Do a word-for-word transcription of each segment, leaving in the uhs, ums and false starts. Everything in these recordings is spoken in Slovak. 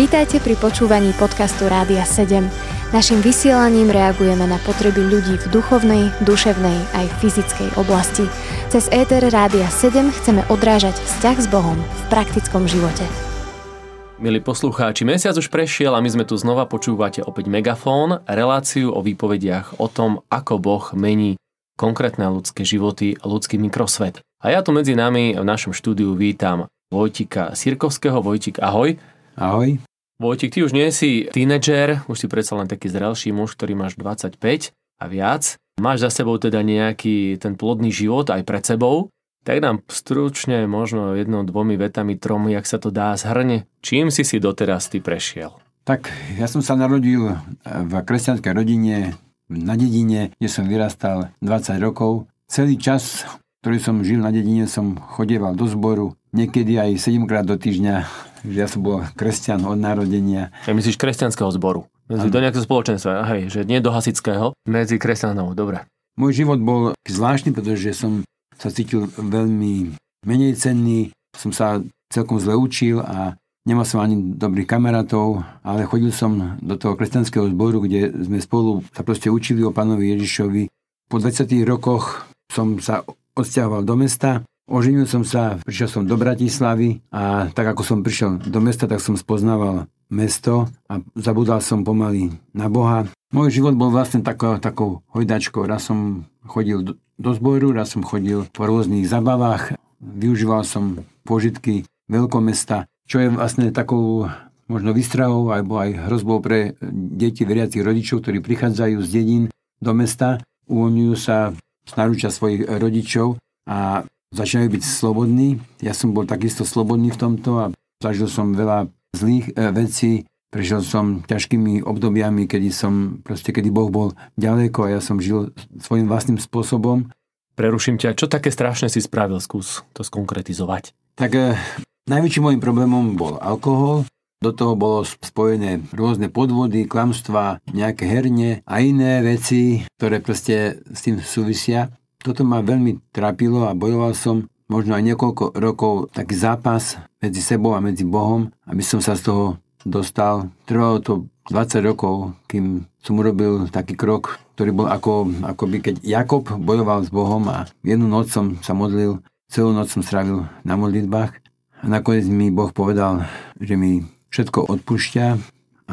Vítajte pri počúvaní podcastu Rádia sedem. Naším vysielaním reagujeme na potreby ľudí v duchovnej, duševnej aj fyzickej oblasti. Cez éter Rádia sedem chceme odrážať vzťah s Bohom v praktickom živote. Milí poslucháči, mesiac už prešiel a my sme tu znova, počúvate opäť Megafón, reláciu o výpovediach o tom, ako Boh mení konkrétne ľudské životy a ľudský mikrosvet. A ja tu medzi nami v našom štúdiu vítam Vojtecha Sirkovského. Vojtek, ahoj. Ahoj. Vojtek, ty už nie si tínedžer, už si predsa len taký zrelší muž, ktorý máš dvadsaťpäť a viac. Máš za sebou teda nejaký ten plodný život aj pred sebou. Tak nám stručne, možno jednou, dvomi vetami, tromi, jak sa to dá, zhrne, čím si si doteraz ty prešiel? Tak ja som sa narodil v kresťanskej rodine, na dedine, kde som vyrastal dvadsať rokov. Celý čas, ktorý som žil na dedine, som chodieval do zboru, niekedy aj sedemkrát do týždňa. Ja som bol kresťan od narodenia. Ja myslíš kresťanského zboru? Myslíš do nejakého spoločenstva, hej, že nie do hasičského, medzi kresťanov, dobre. Môj život bol zvláštny, pretože som sa cítil veľmi menej cenný, som sa celkom zle učil a nemal som ani dobrých kamarátov, ale chodil som do toho kresťanského zboru, kde sme spolu sa proste učili o Pánovi Ježišovi. Po dvadsiatich rokoch som sa odsťahoval do mesta. Oženil som sa, prišiel som do Bratislavy a tak ako som prišiel do mesta, tak som spoznával mesto a zabudal som pomaly na Boha. Môj život bol vlastne takou, takou hojdačkou. Raz som chodil do, do zboru, raz som chodil po rôznych zabavách. Využíval som požitky veľkomesta, čo je vlastne takou možno výstrahou alebo aj hrozbou pre deti veriacich rodičov, ktorí prichádzajú z dedín do mesta, uvoľňujú sa z náručia svojich rodičov a začínajú byť slobodní. Ja som bol takisto slobodný v tomto a zažil som veľa zlých e, vecí. Prešiel som ťažkými obdobiami, kedy som, proste kedy Boh bol ďaleko a ja som žil svojím vlastným spôsobom. Preruším ťa, čo také strašné si spravil? Skús to skonkretizovať. Tak e, najväčším môjim problémom bol alkohol. Do toho bolo spojené rôzne podvody, klamstvá, nejaké herne a iné veci, ktoré proste s tým súvisia. Toto ma veľmi trápilo a bojoval som možno aj niekoľko rokov taký zápas medzi sebou a medzi Bohom, aby som sa z toho dostal. Trvalo to dvadsať rokov, kým som urobil taký krok, ktorý bol ako, ako by keď Jakob bojoval s Bohom a jednu noc som sa modlil, celú noc som strávil na modlitbách a nakoniec mi Boh povedal, že mi všetko odpúšťa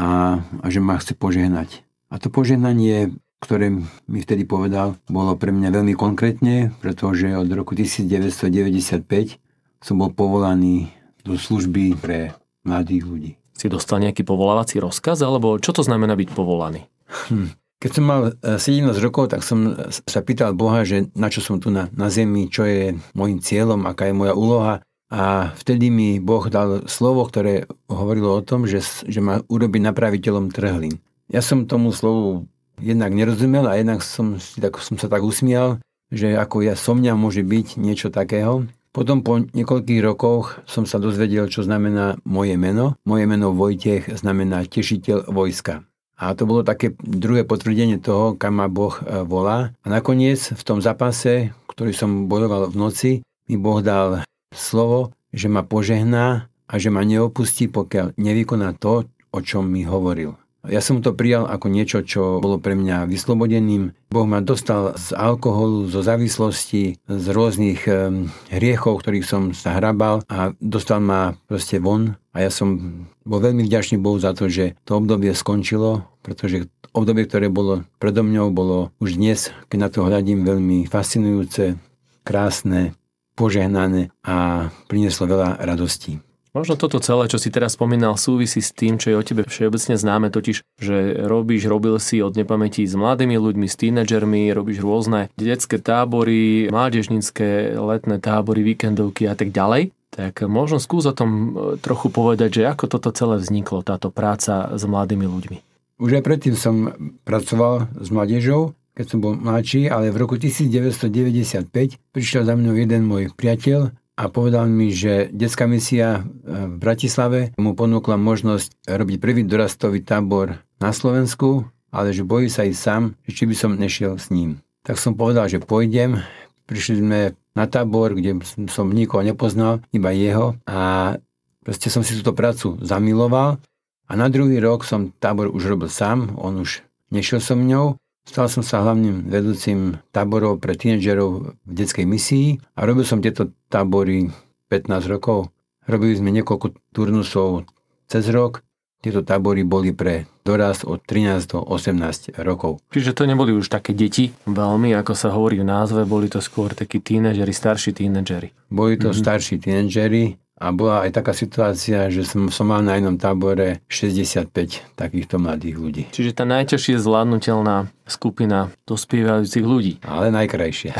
a, a že ma chce požehnať. A to požehnanie, ktoré mi vtedy povedal, bolo pre mňa veľmi konkrétne, pretože od roku devätnásťstodeväťdesiatpäť som bol povolaný do služby pre mladých ľudí. Si dostal nejaký povolávací rozkaz, alebo čo to znamená byť povolaný? Hm. Keď som mal sedemnásť rokov, tak som sa pýtal Boha, že na čo som tu na, na zemi, čo je môjim cieľom, aká je moja úloha. A vtedy mi Boh dal slovo, ktoré hovorilo o tom, že, že ma urobí napraviteľom trhlín. Ja som tomu slovu jednak nerozumel a jednak som, tak, som sa tak usmial, že ako ja som mňa môže byť niečo takého. Potom po niekoľkých rokoch som sa dozvedel, čo znamená moje meno. Moje meno Vojtech znamená tešiteľ vojska. A to bolo také druhé potvrdenie toho, kam ma Boh volá. A nakoniec v tom zápase, ktorý som bojoval v noci, mi Boh dal slovo, že ma požehná a že ma neopustí, pokiaľ nevykoná to, o čom mi hovoril. Ja som to prijal ako niečo, čo bolo pre mňa vyslobodeným. Boh ma dostal z alkoholu, zo závislosti, z rôznych um, hriechov, ktorých som sa hrabal a dostal ma proste von. A ja som bol veľmi vďačný Bohu za to, že to obdobie skončilo, pretože obdobie, ktoré bolo predo mňou, bolo už dnes, keď na to hľadím, veľmi fascinujúce, krásne, požehnané a prinieslo veľa radostí. Možno toto celé, čo si teraz spomínal, súvisí s tým, čo je o tebe všeobecne známe, totiž, že robíš, robil si od nepamäti s mladými ľuďmi, s tínedžermi, robíš rôzne detské tábory, mládežnícke letné tábory, víkendovky a tak ďalej. Tak možno skús o tom trochu povedať, že ako toto celé vzniklo, táto práca s mladými ľuďmi. Už aj predtým som pracoval s mládežou, keď som bol mladší, ale v roku devätnásťstodeväťdesiatpäť prišiel za mnou jeden môj priateľ a povedal mi, že detská misia v Bratislave mu ponúkla možnosť robiť prvý dorastový tábor na Slovensku, ale že bojí sa ísť sám, či by som nešiel s ním. Tak som povedal, že pôjdem. Prišli sme na tábor, kde som nikoho nepoznal, iba jeho. A Proste som si túto prácu zamiloval a na druhý rok som tábor už robil sám, on už nešiel so mňou. Stal som sa hlavným vedúcim táborov pre tínedžerov v detskej misii a robil som tieto tábory pätnásť rokov. Robili sme niekoľko turnusov cez rok. Tieto tábory boli pre dorast od trinásť do osemnástich rokov. Čiže to neboli už také deti veľmi, ako sa hovorí v názve, boli to skôr takí tínedžeri, starší tínedžeri. Boli to mm-hmm. starší tínedžeri a bola aj taká situácia, že som, som mal na jednom tábore šesťdesiatpäť takýchto mladých ľudí. Čiže tá najťažšie zvládnutelná skupina dospievajúcich ľudí. Ale najkrajšie.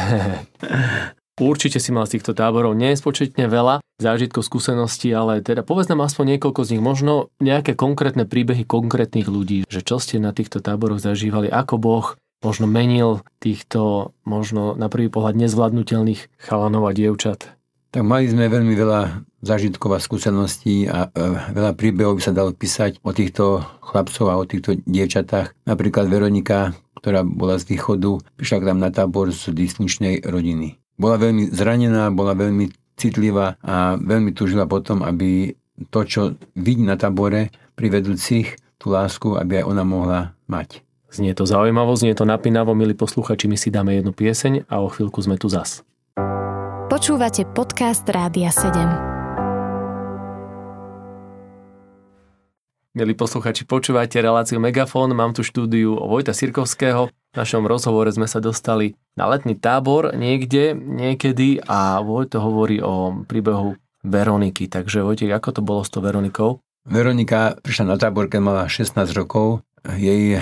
Určite si mal z týchto táborov nespočetne veľa zážitkov, skúseností, ale teda povedz nám aspoň niekoľko z nich, možno nejaké konkrétne príbehy konkrétnych ľudí, že čo ste na týchto táboroch zažívali, ako Boh možno menil týchto možno na prvý pohľad nezvládnutelných chalanov a dievčat. Tak mali sme veľmi veľa zážitkov a skúseností a e, veľa príbehov by sa dalo písať o týchto chlapcov a o týchto dievčatách. Napríklad Veronika, ktorá bola z východu, prišla k nám na tábor z disfunkčnej rodiny. Bola veľmi zranená, bola veľmi citlivá a veľmi túžila potom, aby to, čo vidí na tábore pri vedúcich, tú lásku, aby aj ona mohla mať. Znie to zaujímavo, znie to napínavo, milí posluchači, my si dáme jednu pieseň a o chvíľku sme tu zas. Počúvate podcast Rádia sedem. Milí posluchači, počúvajte reláciu Megafón, mám tu štúdiu Vojta Sirkovského. V našom rozhovore sme sa dostali na letný tábor niekde, niekedy a Vojto hovorí o príbehu Veroniky. Takže Vojtek, ako to bolo s tou Veronikou? Veronika prišla na tábor, keď mala šestnásť rokov. Jej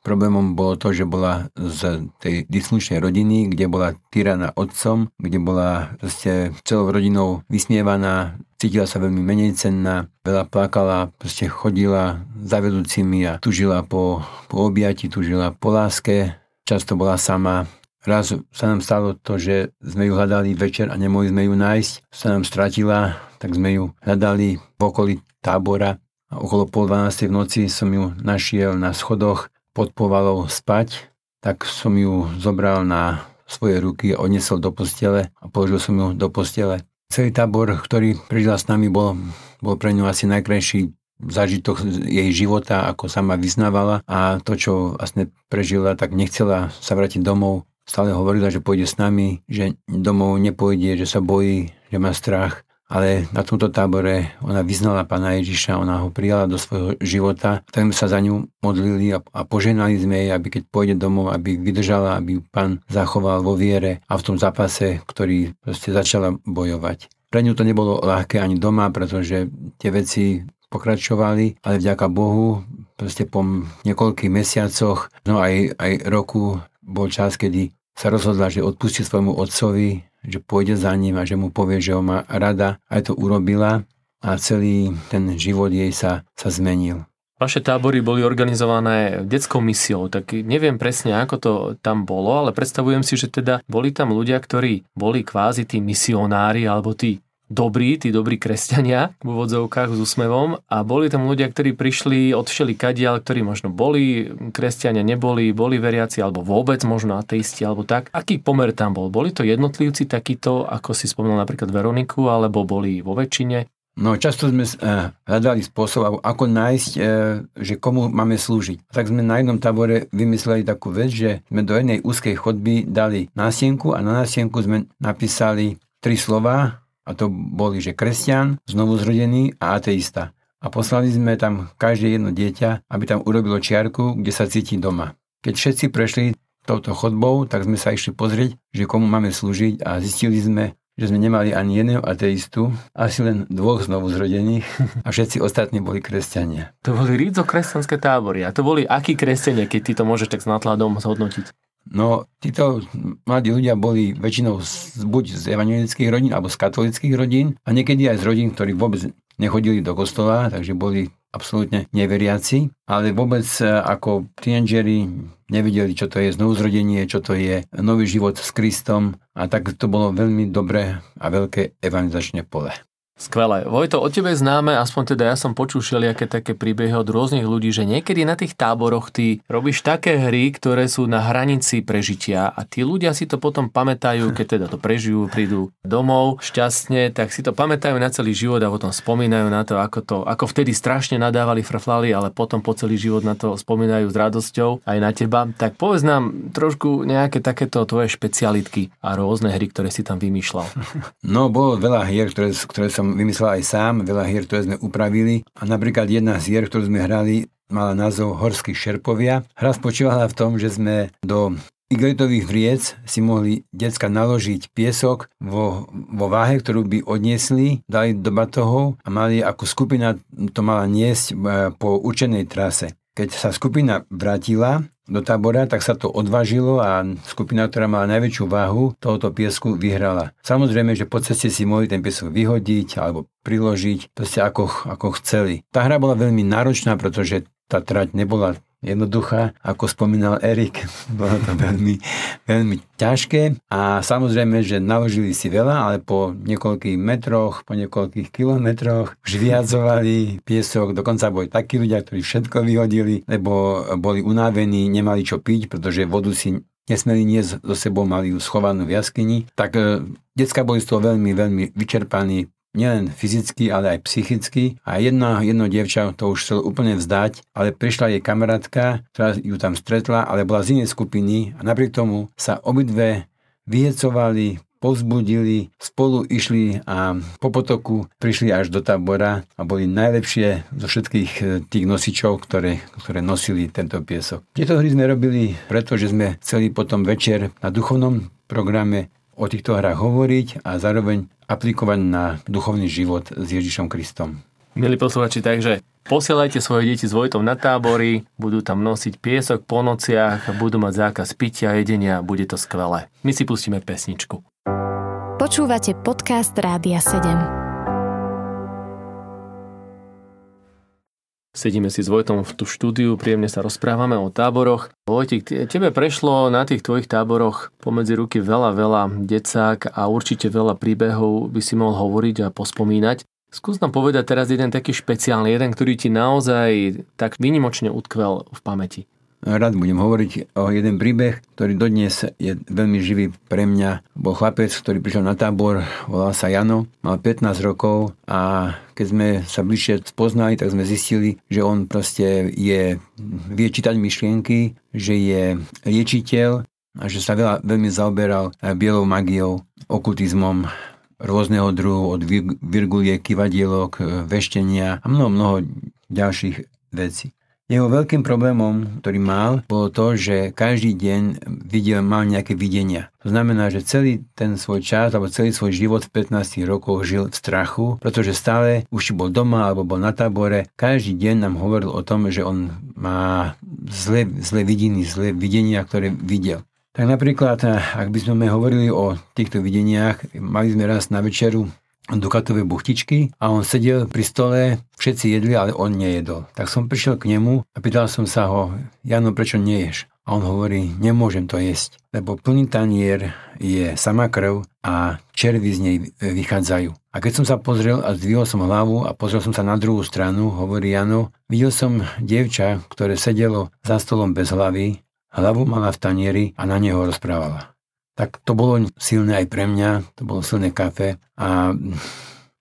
problémom bolo to, že bola z tej disfunkčnej rodiny, kde bola týraná otcom, kde bola proste celou rodinou vysmievaná, cítila sa veľmi menejcenná, veľa plakala, proste chodila za vedúcimi a tužila po, po objati, tužila po láske. Často bola sama. Raz sa nám stalo to, že sme ju hľadali večer a nemohli sme ju nájsť. Sa nám stratila, tak sme ju hľadali v okolí tábora. A okolo pol dvanástej v noci som ju našiel na schodoch pod povalou spať. Tak som ju zobral na svoje ruky, odnesol do postele a položil som ju do postele. Celý tábor, ktorý prežila s nami, bol, bol pre ňu asi najkrajší zážitok jej života, ako sama vyznávala a to, čo vlastne prežila, tak nechcela sa vrátiť domov. Stále hovorila, že pôjde s nami, že domov nepôjde, že sa bojí, že má strach. Ale na tomto tábore ona vyznala Pána Ježiša, ona ho prijala do svojho života. Tak sme sa za ňu modlili a, a poženali sme jej, aby keď pôjde domov, aby vydržala, aby ju Pán zachoval vo viere a v tom zápase, ktorý proste začala bojovať. Pre ňu to nebolo ľahké ani doma, pretože tie veci pokračovali, ale vďaka Bohu proste po niekoľkých mesiacoch, no aj, aj roku bol čas, kedy sa rozhodla, že odpustí svojmu otcovi, že pôjde za ním a že mu povie, že ho má rada. Aj to urobila a celý ten život jej sa, sa zmenil. Vaše tábory boli organizované detskou misiou, tak neviem presne, ako to tam bolo, ale predstavujem si, že teda boli tam ľudia, ktorí boli kvázi tí misionári alebo tí dobrí, tí dobrí kresťania v úvodzovkách s úsmevom a boli tam ľudia, ktorí prišli od všelikadiaľ, ktorí možno boli kresťania, neboli, boli veriaci alebo vôbec možno ateisti alebo tak. Aký pomer tam bol? Boli to jednotlivci takíto, ako si spomínal napríklad Veroniku, alebo boli vo väčšine? No často sme hľadali spôsob, ako nájsť, že komu máme slúžiť. Tak sme na jednom tábore vymysleli takú vec, že sme do jednej úzkej chodby dali násienku a na násienku sme napísali tri slova a to boli, že kresťan, znovuzrodený a ateista. A poslali sme tam každé jedno dieťa, aby tam urobilo čiarku, kde sa cíti doma. Keď všetci prešli touto chodbou, tak sme sa išli pozrieť, že komu máme slúžiť a zistili sme, že sme nemali ani jedného ateistu, asi len dvoch znovuzrodených a všetci ostatní boli kresťania. To boli rídzo kresťanské tábory a to boli akí kresťania, keď ty to môžeš tak s nadhľadom zhodnotiť? No, títo mladí ľudia boli väčšinou z, buď z evanjelických rodín, alebo z katolických rodín a niekedy aj z rodín, ktorí vôbec nechodili do kostola, takže boli absolútne neveriaci, ale vôbec ako tínedžeri nevedeli, čo to je znovuzrodenie, čo to je nový život s Kristom a tak to bolo veľmi dobré a veľké evangelizačné pole. Skvelé. Vojto, o tebe známe, aspoň teda ja som počul všelijaké také príbehy od rôznych ľudí, že niekedy na tých táboroch ty robíš také hry, ktoré sú na hranici prežitia a tí ľudia si to potom pamätajú, keď teda to prežijú, prídu domov šťastne, tak si to pamätajú na celý život a potom spomínajú na to, ako to, ako vtedy strašne nadávali, frflali, ale potom po celý život na to spomínajú s radosťou aj na teba. Tak povedz nám trošku nejaké takéto tvoje špecialitky a rôzne hry, ktoré si tam vymýšľal. No, bolo veľa hier, ktoré, ktoré som vymyslel aj sám, veľa hier, ktoré sme upravili a napríklad jedna z hier, ktorú sme hrali, mala názov Horskí šerpovia. Hra spočívala v tom, že sme do igelitových vriec si mohli decka naložiť piesok vo, vo váhe, ktorú by odniesli, dali do batohov a mali ako skupina to mala niesť po určenej trase. Keď sa skupina vrátila do tábora, tak sa to odvážilo a skupina, ktorá mala najväčšiu váhu tohoto piesku, vyhrala. Samozrejme, že po ceste si mohli ten piesok vyhodiť alebo priložiť, proste ako, ako chceli. Tá hra bola veľmi náročná, pretože tá trať nebola jednoduchá, ako spomínal Erik. Bolo to veľmi, veľmi ťažké a samozrejme, že naložili si veľa, ale po niekoľkých metroch, po niekoľkých kilometroch už vyhadzovali piesok. Dokonca boli takí ľudia, ktorí všetko vyhodili, lebo boli unavení, nemali čo piť, pretože vodu si nesmeli niesť so sebou, mali ju schovanú v jaskyni. Tak e, decká boli z toho veľmi, veľmi vyčerpaní, nielen fyzicky, ale aj psychicky. A jedna, jedno dievča to už chcelo úplne vzdať, ale prišla jej kamarátka, ktorá ju tam stretla, ale bola z inej skupiny a napriek tomu sa obidve vyhecovali, povzbudili, spolu išli a po potoku prišli až do tábora a boli najlepšie zo všetkých tých nosičov, ktoré, ktoré nosili tento piesok. Tieto hry sme robili preto, že sme chceli potom večer na duchovnom programe o týchto hrách hovoriť a zároveň aplikovať na duchovný život s Ježišom Kristom. Milí poslucháči, takže posielajte svoje deti s Vojtom na tábory, budú tam nosiť piesok po nociach, budú mať zákaz pitia a jedenia, bude to skvelé. My si pustíme pesničku. Počúvate podcast Rádia sedem. Sedíme si s Vojtom v tú štúdiu, príjemne sa rozprávame o táboroch. Vojtek, tebe prešlo na tých tvojich táboroch pomedzi ruky veľa, veľa decák a určite veľa príbehov by si mohol hovoriť a pospomínať. Skús nám povedať teraz jeden taký špeciálny, jeden, ktorý ti naozaj tak výnimočne utkvel v pamäti. Rád budem hovoriť o jeden príbeh, ktorý dodnes je veľmi živý pre mňa. Bol chlapec, ktorý prišiel na tábor, volal sa Jano, mal pätnásť rokov a keď sme sa bližšie spoznali, tak sme zistili, že on proste je, vie čítať myšlienky, že je liečiteľ a že sa veľa, veľmi zaoberal bielou magiou, okultizmom rôzneho druhu, od virgulie, kývadielok, veštenia a mnoho, mnoho ďalších vecí. Jeho veľkým problémom, ktorý mal, bolo to, že každý deň videl, mal nejaké videnia. To znamená, že celý ten svoj čas alebo celý svoj život v pätnástich rokoch žil v strachu, pretože stále už bol doma alebo bol na tábore. Každý deň nám hovoril o tom, že on má zlé, zlé vidiny, zlé videnia, ktoré videl. Tak napríklad, ak by sme hovorili o týchto videniach, mali sme raz na večeru dukatové buchtičky a on sedel pri stole, všetci jedli, ale on nejedol. Tak som prišiel k nemu a pýtal som sa ho, Jano, prečo neješ? A on hovorí, nemôžem to jesť, lebo plný tanier je sama krv a červy z nej vychádzajú. A keď som sa pozrel a zdvihol som hlavu a pozrel som sa na druhú stranu, hovorí Jano, videl som dievča, ktoré sedelo za stolom bez hlavy, hlavu mala v tanieri a na neho rozprávala. Tak to bolo silné aj pre mňa, to bolo silné kafe a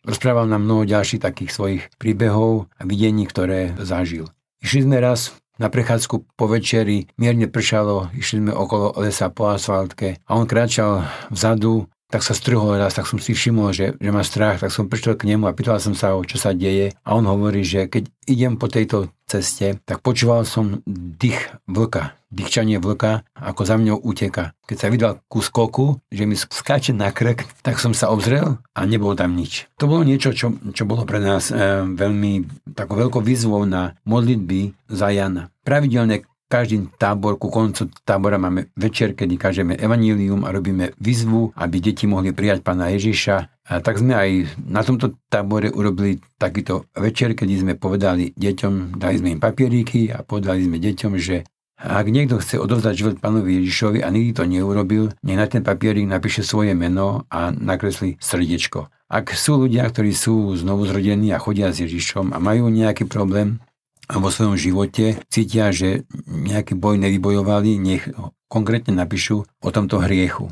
rozprával nám mnoho ďalších takých svojich príbehov a videní, ktoré zažil. Išli sme raz na prechádzku po večeri, mierne pršalo, išli sme okolo lesa po asfaltke a on kráčal vzadu, tak sa strhol raz, tak som si všimol, že, že má strach, tak som prišiel k nemu a pýtal som sa ho, čo sa deje a on hovorí, že keď idem po tejto ceste, tak počúval som dých vlka, dýchčanie vlka, ako za mňou uteka. Keď sa vydal ku skoku, že mi skáče na krk, tak som sa obzrel a nebolo tam nič. To bolo niečo, čo, čo bolo pre nás e, veľmi takou veľkou výzvou na modlitby za Jana. Pravidelne každý tábor, ku koncu tábora máme večer, kedy kážeme evanílium a robíme výzvu, aby deti mohli prijať Pána Ježiša. A tak sme aj na tomto tábore urobili takýto večer, kedy sme povedali deťom, dali sme im papieríky a povedali sme deťom, že ak niekto chce odovzdať život Pánovi Ježišovi a nikdy to neurobil, nech na ten papierík napíše svoje meno a nakreslí srdiečko. Ak sú ľudia, ktorí sú znovuzrodení a chodia s Ježišom a majú nejaký problém a vo svojom živote cítia, že nejaký boj nevybojovali, nech konkrétne napíšu o tomto hriechu.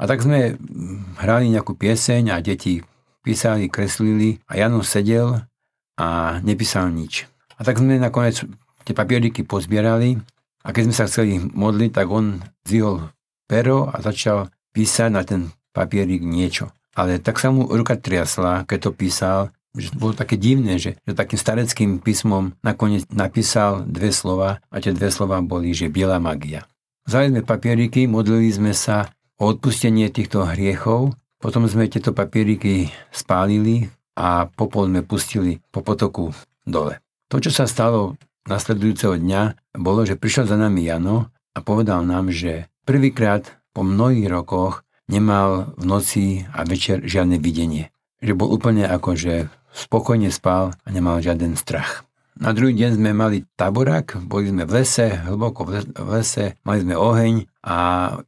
A tak sme hrali nejakú pieseň a deti písali, kreslili a Jano sedel a nepísal nič. A tak sme nakoniec tie papieriky pozbierali a keď sme sa chceli modliť, tak on zvihol pero a začal písať na ten papierik niečo. Ale tak sa mu ruka triasla, keď to písal, že bolo také divné, že, že takým stareckým písmom nakoniec napísal dve slova a tie dve slova boli, že biela magia. Vzali sme papieriky, modlili sme sa o odpustenie týchto hriechov, potom sme tieto papieriky spálili a popol sme pustili po potoku dole. To, čo sa stalo nasledujúceho dňa, bolo, že prišiel za nami Jano a povedal nám, že prvýkrát po mnohých rokoch nemal v noci a večer žiadne videnie. Že bol úplne akože spokojne spal a nemal žiaden strach. Na druhý deň sme mali táborák, boli sme v lese, hlboko v lese, mali sme oheň a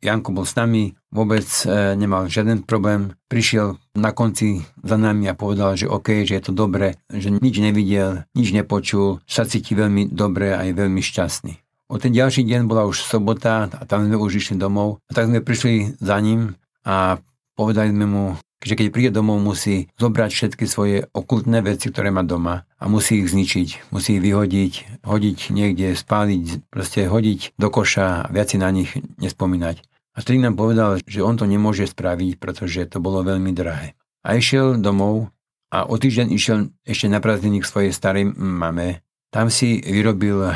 Janko bol s nami, vôbec nemal žiaden problém. Prišiel na konci za nami a povedal, že OK, že je to dobre, že nič nevidel, nič nepočul, sa cíti veľmi dobre a je veľmi šťastný. O ten ďalší deň bola už sobota a tam sme už išli domov a tak sme prišli za ním a povedali sme mu, že keď príde domov, musí zobrať všetky svoje okultné veci, ktoré má doma a musí ich zničiť, musí ich vyhodiť, hodiť niekde, spáliť, proste hodiť do koša a viac si na nich nespomínať. A vtedy nám povedal, že on to nemôže spraviť, pretože to bolo veľmi drahé. A išiel domov a o týždeň išiel ešte na prázdniny k svojej starej mame. Tam si vyrobil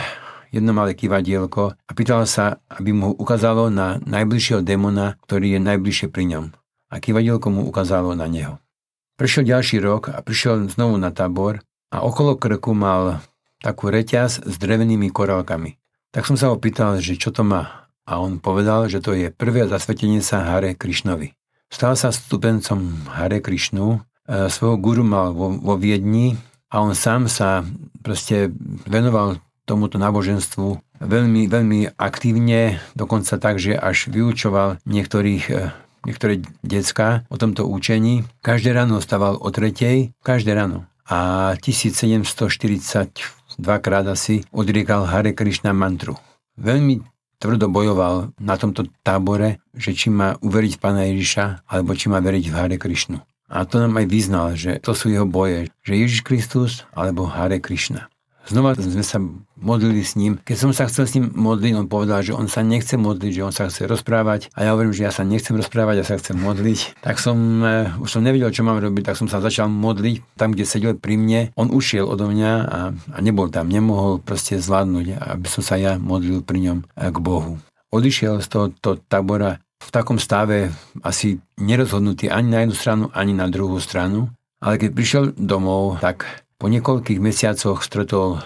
jedno malé kývadielko a pýtal sa, aby mu ukázalo na najbližšieho démona, ktorý je najbližšie pri ňom. A kývadielko mu ukázalo na neho. Prešiel ďalší rok a prišiel znovu na tábor a okolo krku mal takú reťaz s drevenými korálkami. Tak som sa ho pýtal, že čo to má. A on povedal, že to je prvé zasvetenie sa Hare Krišnovi. Stal sa stupencom Hare Krišnu, svojho guru mal vo, vo Viedni a on sám sa proste venoval tomuto náboženstvu veľmi, veľmi aktívne, dokonca tak, že až vyučoval niektorých niektoré decká o tomto učení. Každé ráno stával o tretej, každé ráno. A tisícsedemstoštyridsaťdva krát asi odriekal Hare Krišna mantru. Veľmi tvrdo bojoval na tomto tábore, že či má uveriť Pána Ježiša, alebo či má veriť v Hare Krišnu. A to nám aj vyznal, že to sú jeho boje, že Ježiš Kristus alebo Hare Krišna. Znova sme sa modlili s ním. Keď som sa chcel s ním modliť, on povedal, že on sa nechce modliť, že on sa chce rozprávať. A ja hovorím, že ja sa nechcem rozprávať, ja sa chcem modliť. Tak som, uh, už som nevedel, čo mám robiť, tak som sa začal modliť. Tam, kde sedel pri mne, on ušiel odo mňa a, a nebol tam, nemohol proste zvládnuť, aby som sa ja modlil pri ňom k Bohu. Odišiel z tohto tábora v takom stave asi nerozhodnutý ani na jednu stranu, ani na druhú stranu. Ale keď prišiel domov, tak po niekoľkých mesiacoch stretol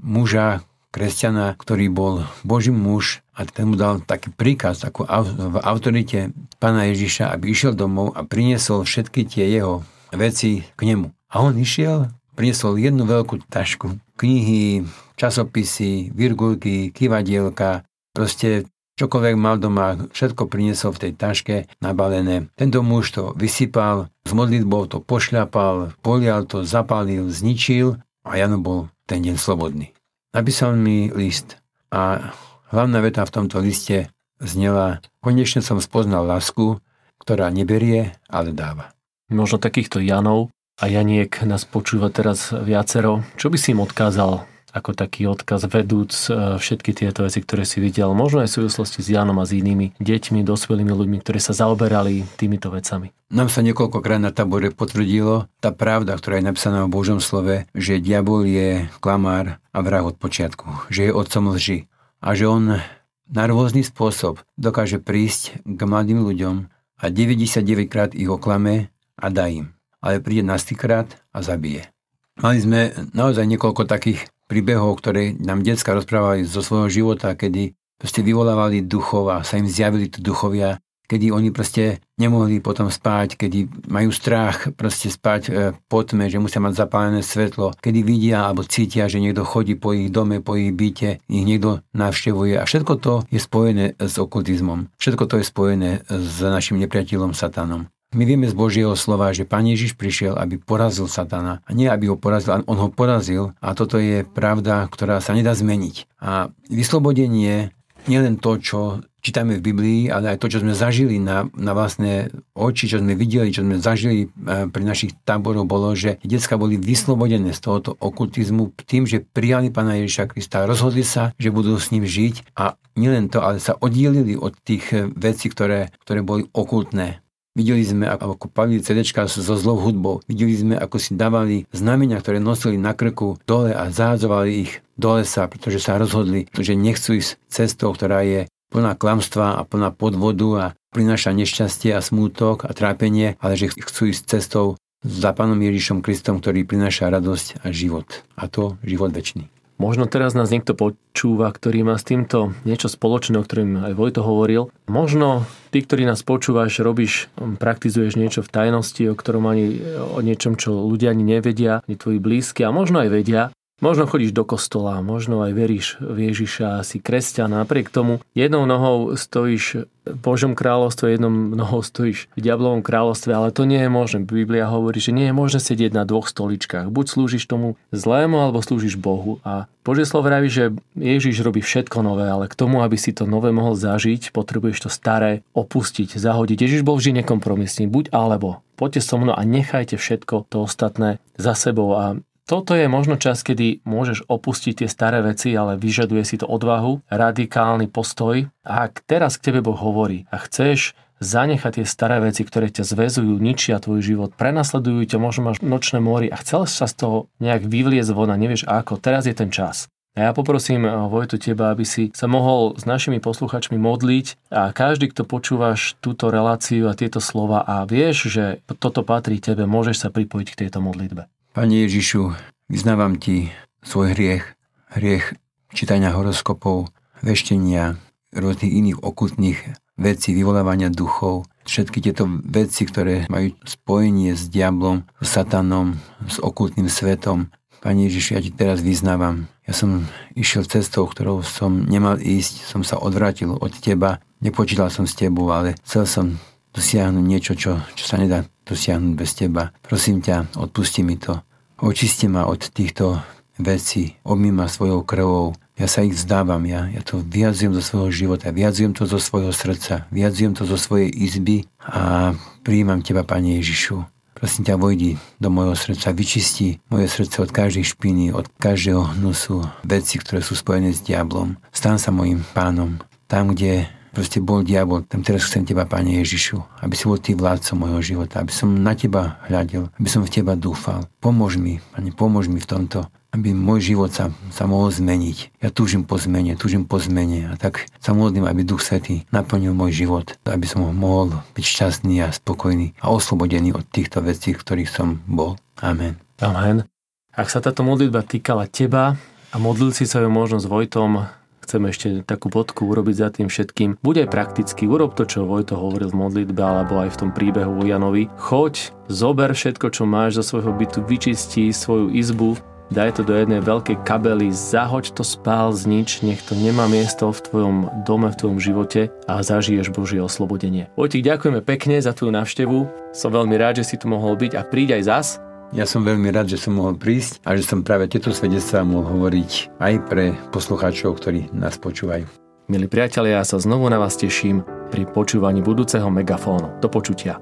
muža, kresťana, ktorý bol Boží muž a ten mu dal taký príkaz ako v autorite Pána Ježiša, aby išiel domov a priniesol všetky tie jeho veci k nemu. A on išiel, priniesol jednu veľkú tašku, knihy, časopisy, virgulky, kývadielka, proste čokoľvek mal doma, všetko priniesol v tej taške nabalené. Tento muž to vysypal, s modlitbou to pošľapal, polial to, zapálil, zničil a Jano bol ten deň slobodný. Napísal mi list a hlavná veta v tomto liste znela: konečne som spoznal lásku, ktorá neberie, ale dáva. Možno takýchto Janov a Janiek nás počúva teraz viacero. Čo by si im odkázal ako taký odkaz vedúc všetky tieto veci, ktoré si videl, možno aj v súvislosti s Janom a s inými deťmi, dospelými ľuďmi, ktorí sa zaoberali týmito vecami? Nám sa niekoľkokrát na tábore potvrdilo tá pravda, ktorá je napísaná v Božom slove, že diabol je klamár a vrah od počiatku, že je otcom lži a že on na rôzny spôsob dokáže prísť k mladým ľuďom a deväťdesiatdeväť krát ich oklame a dá im, ale príde násty krát a zabije. Mali sme naozaj niekoľko takých príbehov, ktoré nám decká rozprávali zo svojho života, kedy proste vyvolávali duchov a sa im zjavili tu duchovia, kedy oni proste nemohli potom spať, kedy majú strach proste spať e, po tme, že musia mať zapálené svetlo, kedy vidia alebo cítia, že niekto chodí po ich dome, po ich byte, ich niekto navštevuje a všetko to je spojené s okultizmom. Všetko to je spojené s našim nepriateľom satanom. My vieme z Božieho slova, že Pán Ježiš prišiel, aby porazil Satana. A nie, aby ho porazil, on ho porazil. A toto je pravda, ktorá sa nedá zmeniť. A vyslobodenie, nielen to, čo čítame v Biblii, ale aj to, čo sme zažili na, na vlastné oči, čo sme videli, čo sme zažili pri našich táboroch, bolo, že decká boli vyslobodené z tohoto okultizmu tým, že prijali Pána Ježiša Krista, rozhodli sa, že budú s ním žiť a nielen to, ale sa oddielili od tých vecí, ktoré, ktoré boli okultné. Videli sme, ako palili cedečka so zlou hudbou. Videli sme, ako si dávali znamenia, ktoré nosili na krku dole a zahádzovali ich do lesa, pretože sa rozhodli, že nechcú ísť cestou, ktorá je plná klamstva a plná podvodu a prináša nešťastie a smútok a trápenie, ale že chcú ísť cestou za Pánom Ježišom Kristom, ktorý prináša radosť a život. A to život večný. Možno teraz nás niekto počúva, ktorý má s týmto niečo spoločné, o ktorým aj Vojto hovoril. Možno ty, ktorý nás počúvaš, robíš, praktizuješ niečo v tajnosti, o ktorom ani o niečom, čo ľudia ani nevedia, ani tvoji blízky a možno aj vedia. Možno chodíš do kostola, možno aj veríš v Ježiša, si kresťan, napriek tomu jednou nohou stojíš v Božom kráľovstve, jednou nohou stojíš v diablovom kráľovstve, ale to nie je možné. Biblia hovorí, že nie je možné sedieť na dvoch stoličkách. Buď slúžiš tomu zlému, alebo slúžiš Bohu. A Božie slovo hovorí, že Ježiš robí všetko nové, ale k tomu, aby si to nové mohol zažiť, potrebuješ to staré opustiť, zahodiť. Ježiš bol vždy nekompromisný, buď alebo. Poďte so mnou a nechajte všetko to ostatné za sebou. A toto je možno čas, kedy môžeš opustiť tie staré veci, ale vyžaduje si to odvahu, radikálny postoj. A ak teraz k tebe Boh hovorí a chceš zanechať tie staré veci, ktoré ťa zväzujú, ničia tvoj život, prenasledujú ťa, možno máš nočné mory a chcel sa z toho nejak vyvliecť von a nevieš ako, teraz je ten čas. A ja poprosím, Vojtu, teba, aby si sa mohol s našimi posluchačmi modliť a každý, kto počúvaš túto reláciu a tieto slova a vieš, že toto patrí tebe, môžeš sa pripojiť k tejto modlitbe. Pane Ježišu, vyznávam Ti svoj hriech, hriech čítania horoskopov, veštenia, rôznych iných okultných vecí, vyvolávania duchov, všetky tieto veci, ktoré majú spojenie s diablom, s satanom, s okultným svetom. Pane Ježišu, ja Ti teraz vyznávam. Ja som išiel cestou, ktorou som nemal ísť, som sa odvrátil od Teba, nepočítal som s Tebou, ale chcel som dosiahnuť niečo, čo, čo sa nedá dosiahnuť bez Teba. Prosím ťa, odpusti mi to. Očisti ma od týchto vecí. Obmyj ma svojou krvou. Ja sa ich vzdávam. Ja, ja to vyjadzujem zo svojho života. Vyjadzujem to zo svojho srdca. Vyjadzujem to zo svojej izby a prijímam Teba, Pane Ježišu. Prosím ťa, vojdi do môjho srdca. Vyčisti moje srdce od každej špiny, od každého hnusu vecí, ktoré sú spojené s diablom. Stan sa mojim pánom. Tam, kde proste bol diabol, tam teraz chcem Teba, Pane Ježišu, aby si bol Ty vládcom mojho života, aby som na Teba hľadel, aby som v Teba dúfal. Pomôž mi, Pane, pomôž mi v tomto, aby môj život sa, sa mohol zmeniť. Ja túžim po zmene, túžim po zmene a tak sa modlím, aby Duch Svätý naplnil môj život, aby som mohol byť šťastný a spokojný a oslobodený od týchto vecí, ktorých som bol. Amen. Amen. Ak sa táto modlitba týkala teba a modlil si sa ju možno s Vojtom, chcem ešte takú bodku urobiť za tým všetkým. Buď aj prakticky, urob to, čo Vojto hovoril v modlitbe, alebo aj v tom príbehu o Janovi. Choď, zober všetko, čo máš zo svojho bytu, vyčistí svoju izbu, daj to do jednej veľkej kabely, zahoď to, spál, znič, nech to nemá miesto v tvojom dome, v tvojom živote a zažiješ Božie oslobodenie. Vojtek, ďakujeme pekne za tvoju návštevu. Som veľmi rád, že si tu mohol byť a príď aj zas. Ja som veľmi rád, že som mohol prísť a že som práve tieto svedectvá mohol hovoriť aj pre poslucháčov, ktorí nás počúvajú. Milí priatelia, ja sa znovu na vás teším pri počúvaní budúceho Megafónu. Do počutia.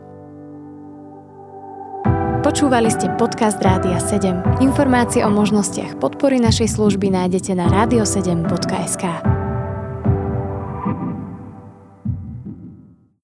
Počúvali ste podcast Rádia sedem. Informácie o možnostiach podpory našej služby nájdete na radio sedem bodka es ká.